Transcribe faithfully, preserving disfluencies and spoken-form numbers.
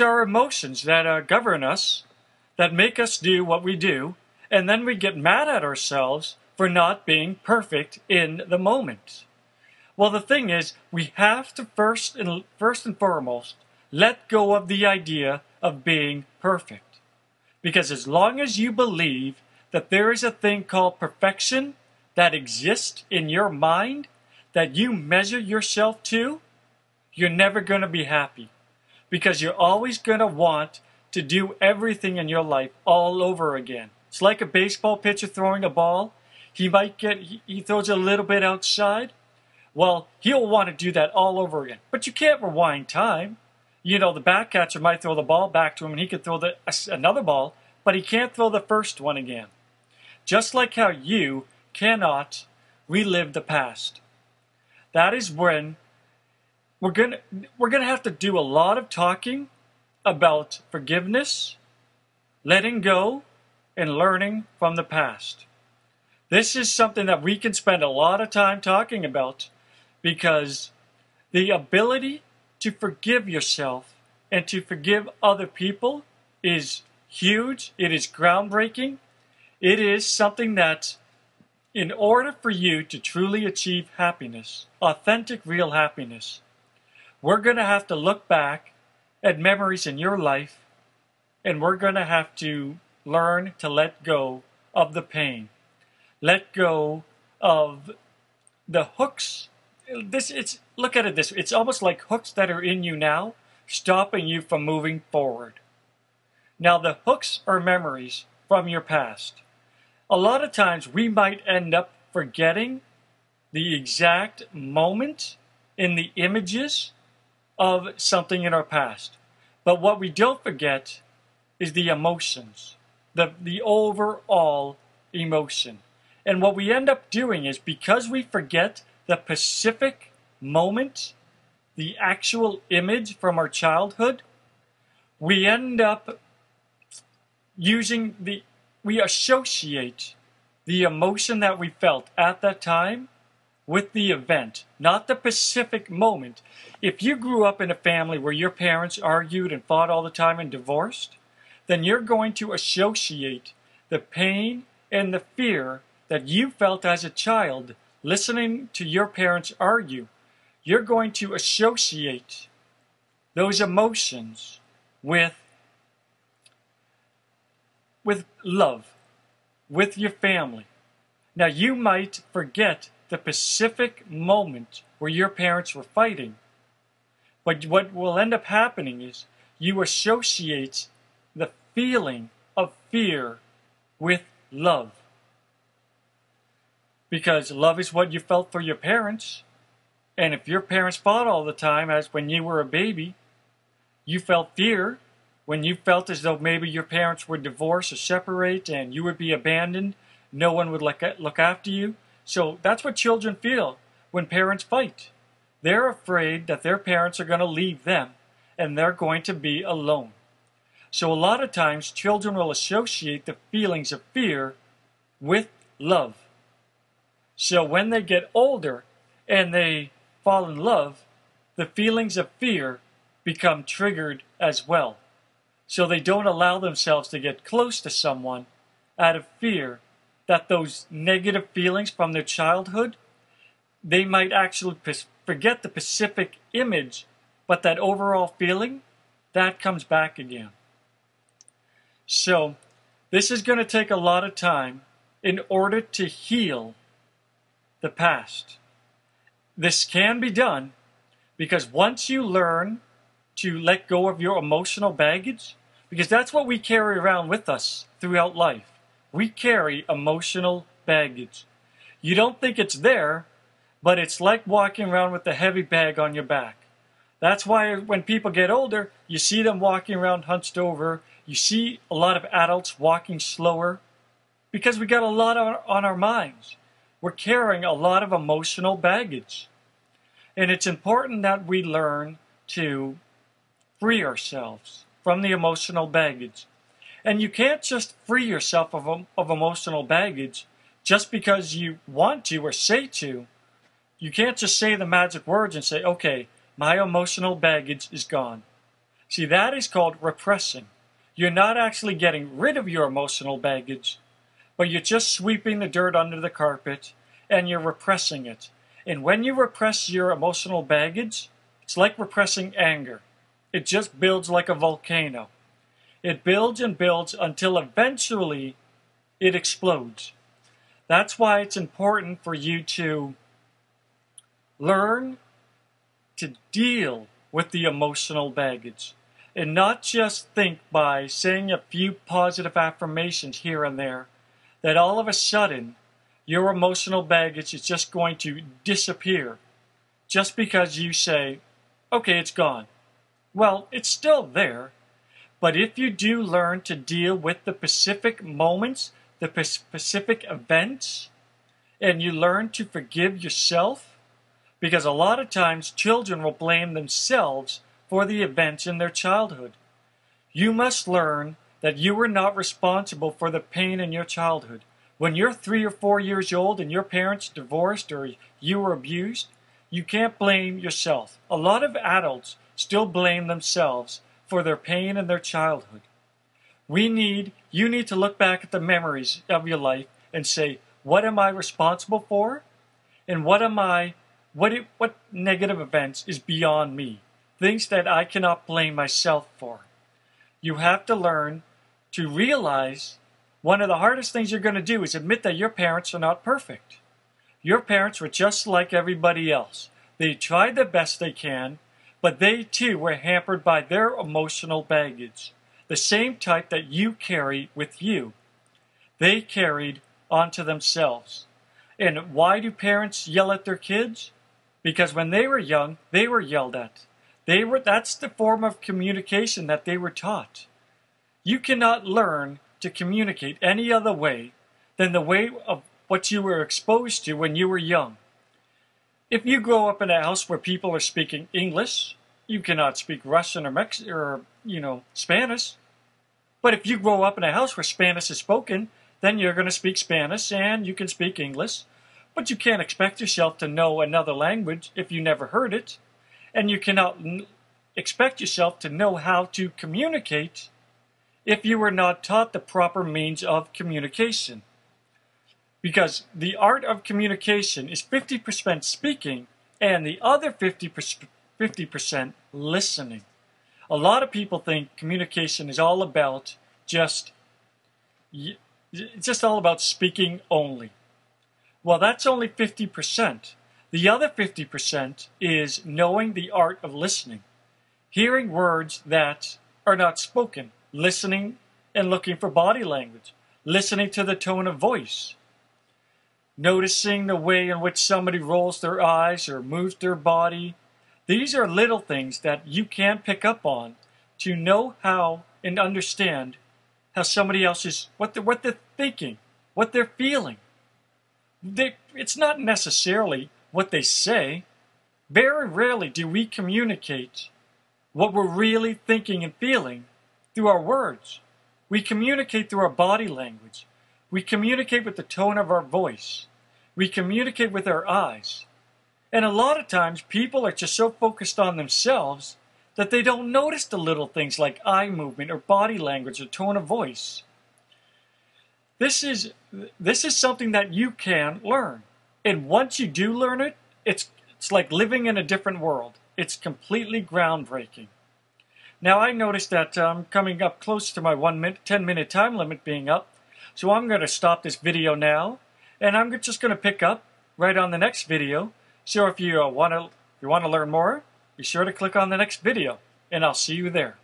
it's our emotions that uh, govern us, that make us do what we do, and then we get mad at ourselves for not being perfect in the moment. Well, the thing is, we have to first and, first and foremost let go of the idea of being perfect. Because as long as you believe that there is a thing called perfection that exists in your mind, that you measure yourself to, you're never going to be happy. Because you're always going to want to do everything in your life all over again. It's like a baseball pitcher throwing a ball. He might get, he throws a little bit outside. Well, he'll want to do that all over again. But you can't rewind time. You know, the back catcher might throw the ball back to him and he could throw the, another ball, but he can't throw the first one again. Just like how you cannot relive the past. That is when we're going to we're going to have to do a lot of talking about forgiveness, letting go, and learning from the past. This is something that we can spend a lot of time talking about, because the ability to forgive yourself and to forgive other people is huge. It is groundbreaking. It is something that, in order for you to truly achieve happiness, authentic, real happiness, we're going to have to look back at memories in your life, and we're going to have to learn to let go of the pain. Let go of the hooks. This, it's, look at it this way. It's almost like hooks that are in you now, stopping you from moving forward. Now, the hooks are memories from your past. A lot of times we might end up forgetting the exact moment in the images of something in our past. But what we don't forget is the emotions, the, the overall emotion. And what we end up doing is, because we forget the specific moment, the actual image from our childhood, we end up using the We associate the emotion that we felt at that time with the event, not the specific moment. If you grew up in a family where your parents argued and fought all the time and divorced, then you're going to associate the pain and the fear that you felt as a child listening to your parents argue. You're going to associate those emotions with with love, with your family. Now, you might forget the specific moment where your parents were fighting, but what will end up happening is you associate the feeling of fear with love. Because love is what you felt for your parents, and if your parents fought all the time as when you were a baby, you felt fear when you felt as though maybe your parents would divorce or separate and you would be abandoned, no one would look after you. So that's what children feel when parents fight. They're afraid that their parents are going to leave them and they're going to be alone. So a lot of times children will associate the feelings of fear with love. So when they get older and they fall in love, the feelings of fear become triggered as well. So they don't allow themselves to get close to someone out of fear that those negative feelings from their childhood, they might actually forget the specific image, but that overall feeling, that comes back again. So this is going to take a lot of time in order to heal the past. This can be done, because once you learn to let go of your emotional baggage, because that's what we carry around with us throughout life. We carry emotional baggage. You don't think it's there, but it's like walking around with a heavy bag on your back. That's why when people get older, you see them walking around hunched over. You see a lot of adults walking slower, because we got a lot on, on our minds. We're carrying a lot of emotional baggage. And it's important that we learn to free ourselves from the emotional baggage. And you can't just free yourself of, of emotional baggage just because you want to or say to. You can't just say the magic words and say, okay, my emotional baggage is gone. See, that is called repressing. You're not actually getting rid of your emotional baggage, but you're just sweeping the dirt under the carpet and you're repressing it. And when you repress your emotional baggage, it's like repressing anger. It just builds like a volcano. It builds and builds until eventually it explodes. That's why it's important for you to learn to deal with the emotional baggage and not just think by saying a few positive affirmations here and there that all of a sudden your emotional baggage is just going to disappear just because you say, okay, it's gone. Well, it's still there. But if you do learn to deal with the specific moments, the specific events, and you learn to forgive yourself, because a lot of times children will blame themselves for the events in their childhood. You must learn that you were not responsible for the pain in your childhood. When you're three or four years old and your parents divorced or you were abused, you can't blame yourself. A lot of adults still blame themselves for their pain in their childhood. We need, you need to look back at the memories of your life and say, what am I responsible for? And what am I, what, it, what negative events is beyond me? Things that I cannot blame myself for. You have to learn to realize one of the hardest things you're going to do is admit that your parents are not perfect. Your parents were just like everybody else. They tried the best they can, but they too were hampered by their emotional baggage, the same type that you carry with you. They carried onto themselves. And why do parents yell at their kids? Because when they were young, they were yelled at. They were, that's the form of communication that they were taught. You cannot learn to communicate any other way than the way of what you were exposed to when you were young. If you grow up in a house where people are speaking English, you cannot speak Russian or, Mex or you know, Spanish. But if you grow up in a house where Spanish is spoken, then you're going to speak Spanish and you can speak English. But you can't expect yourself to know another language if you never heard it. And you cannot expect yourself to know how to communicate if you were not taught the proper means of communication. Because the art of communication is fifty percent speaking and the other fifty percent listening. A lot of people think communication is all about just, it's just all about speaking only. Well, that's only fifty percent. The other fifty percent is knowing the art of listening, hearing words that are not spoken, listening and looking for body language, listening to the tone of voice. Noticing the way in which somebody rolls their eyes or moves their body. These are little things that you can pick up on to know how and understand how somebody else is, what they're, what they're thinking, what they're feeling. They, it's not necessarily what they say. Very rarely do we communicate what we're really thinking and feeling through our words. We communicate through our body language. We communicate with the tone of our voice. We communicate with our eyes. And a lot of times people are just so focused on themselves that they don't notice the little things like eye movement or body language or tone of voice. This is, this is something that you can learn. And once you do learn it, it's, it's like living in a different world. It's completely groundbreaking. Now I noticed that I'm coming up close to my one minute, ten minute time limit being up. So I'm going to stop this video now, and I'm just going to pick up right on the next video. So if you uh, want to, you want to learn more, be sure to click on the next video, and I'll see you there.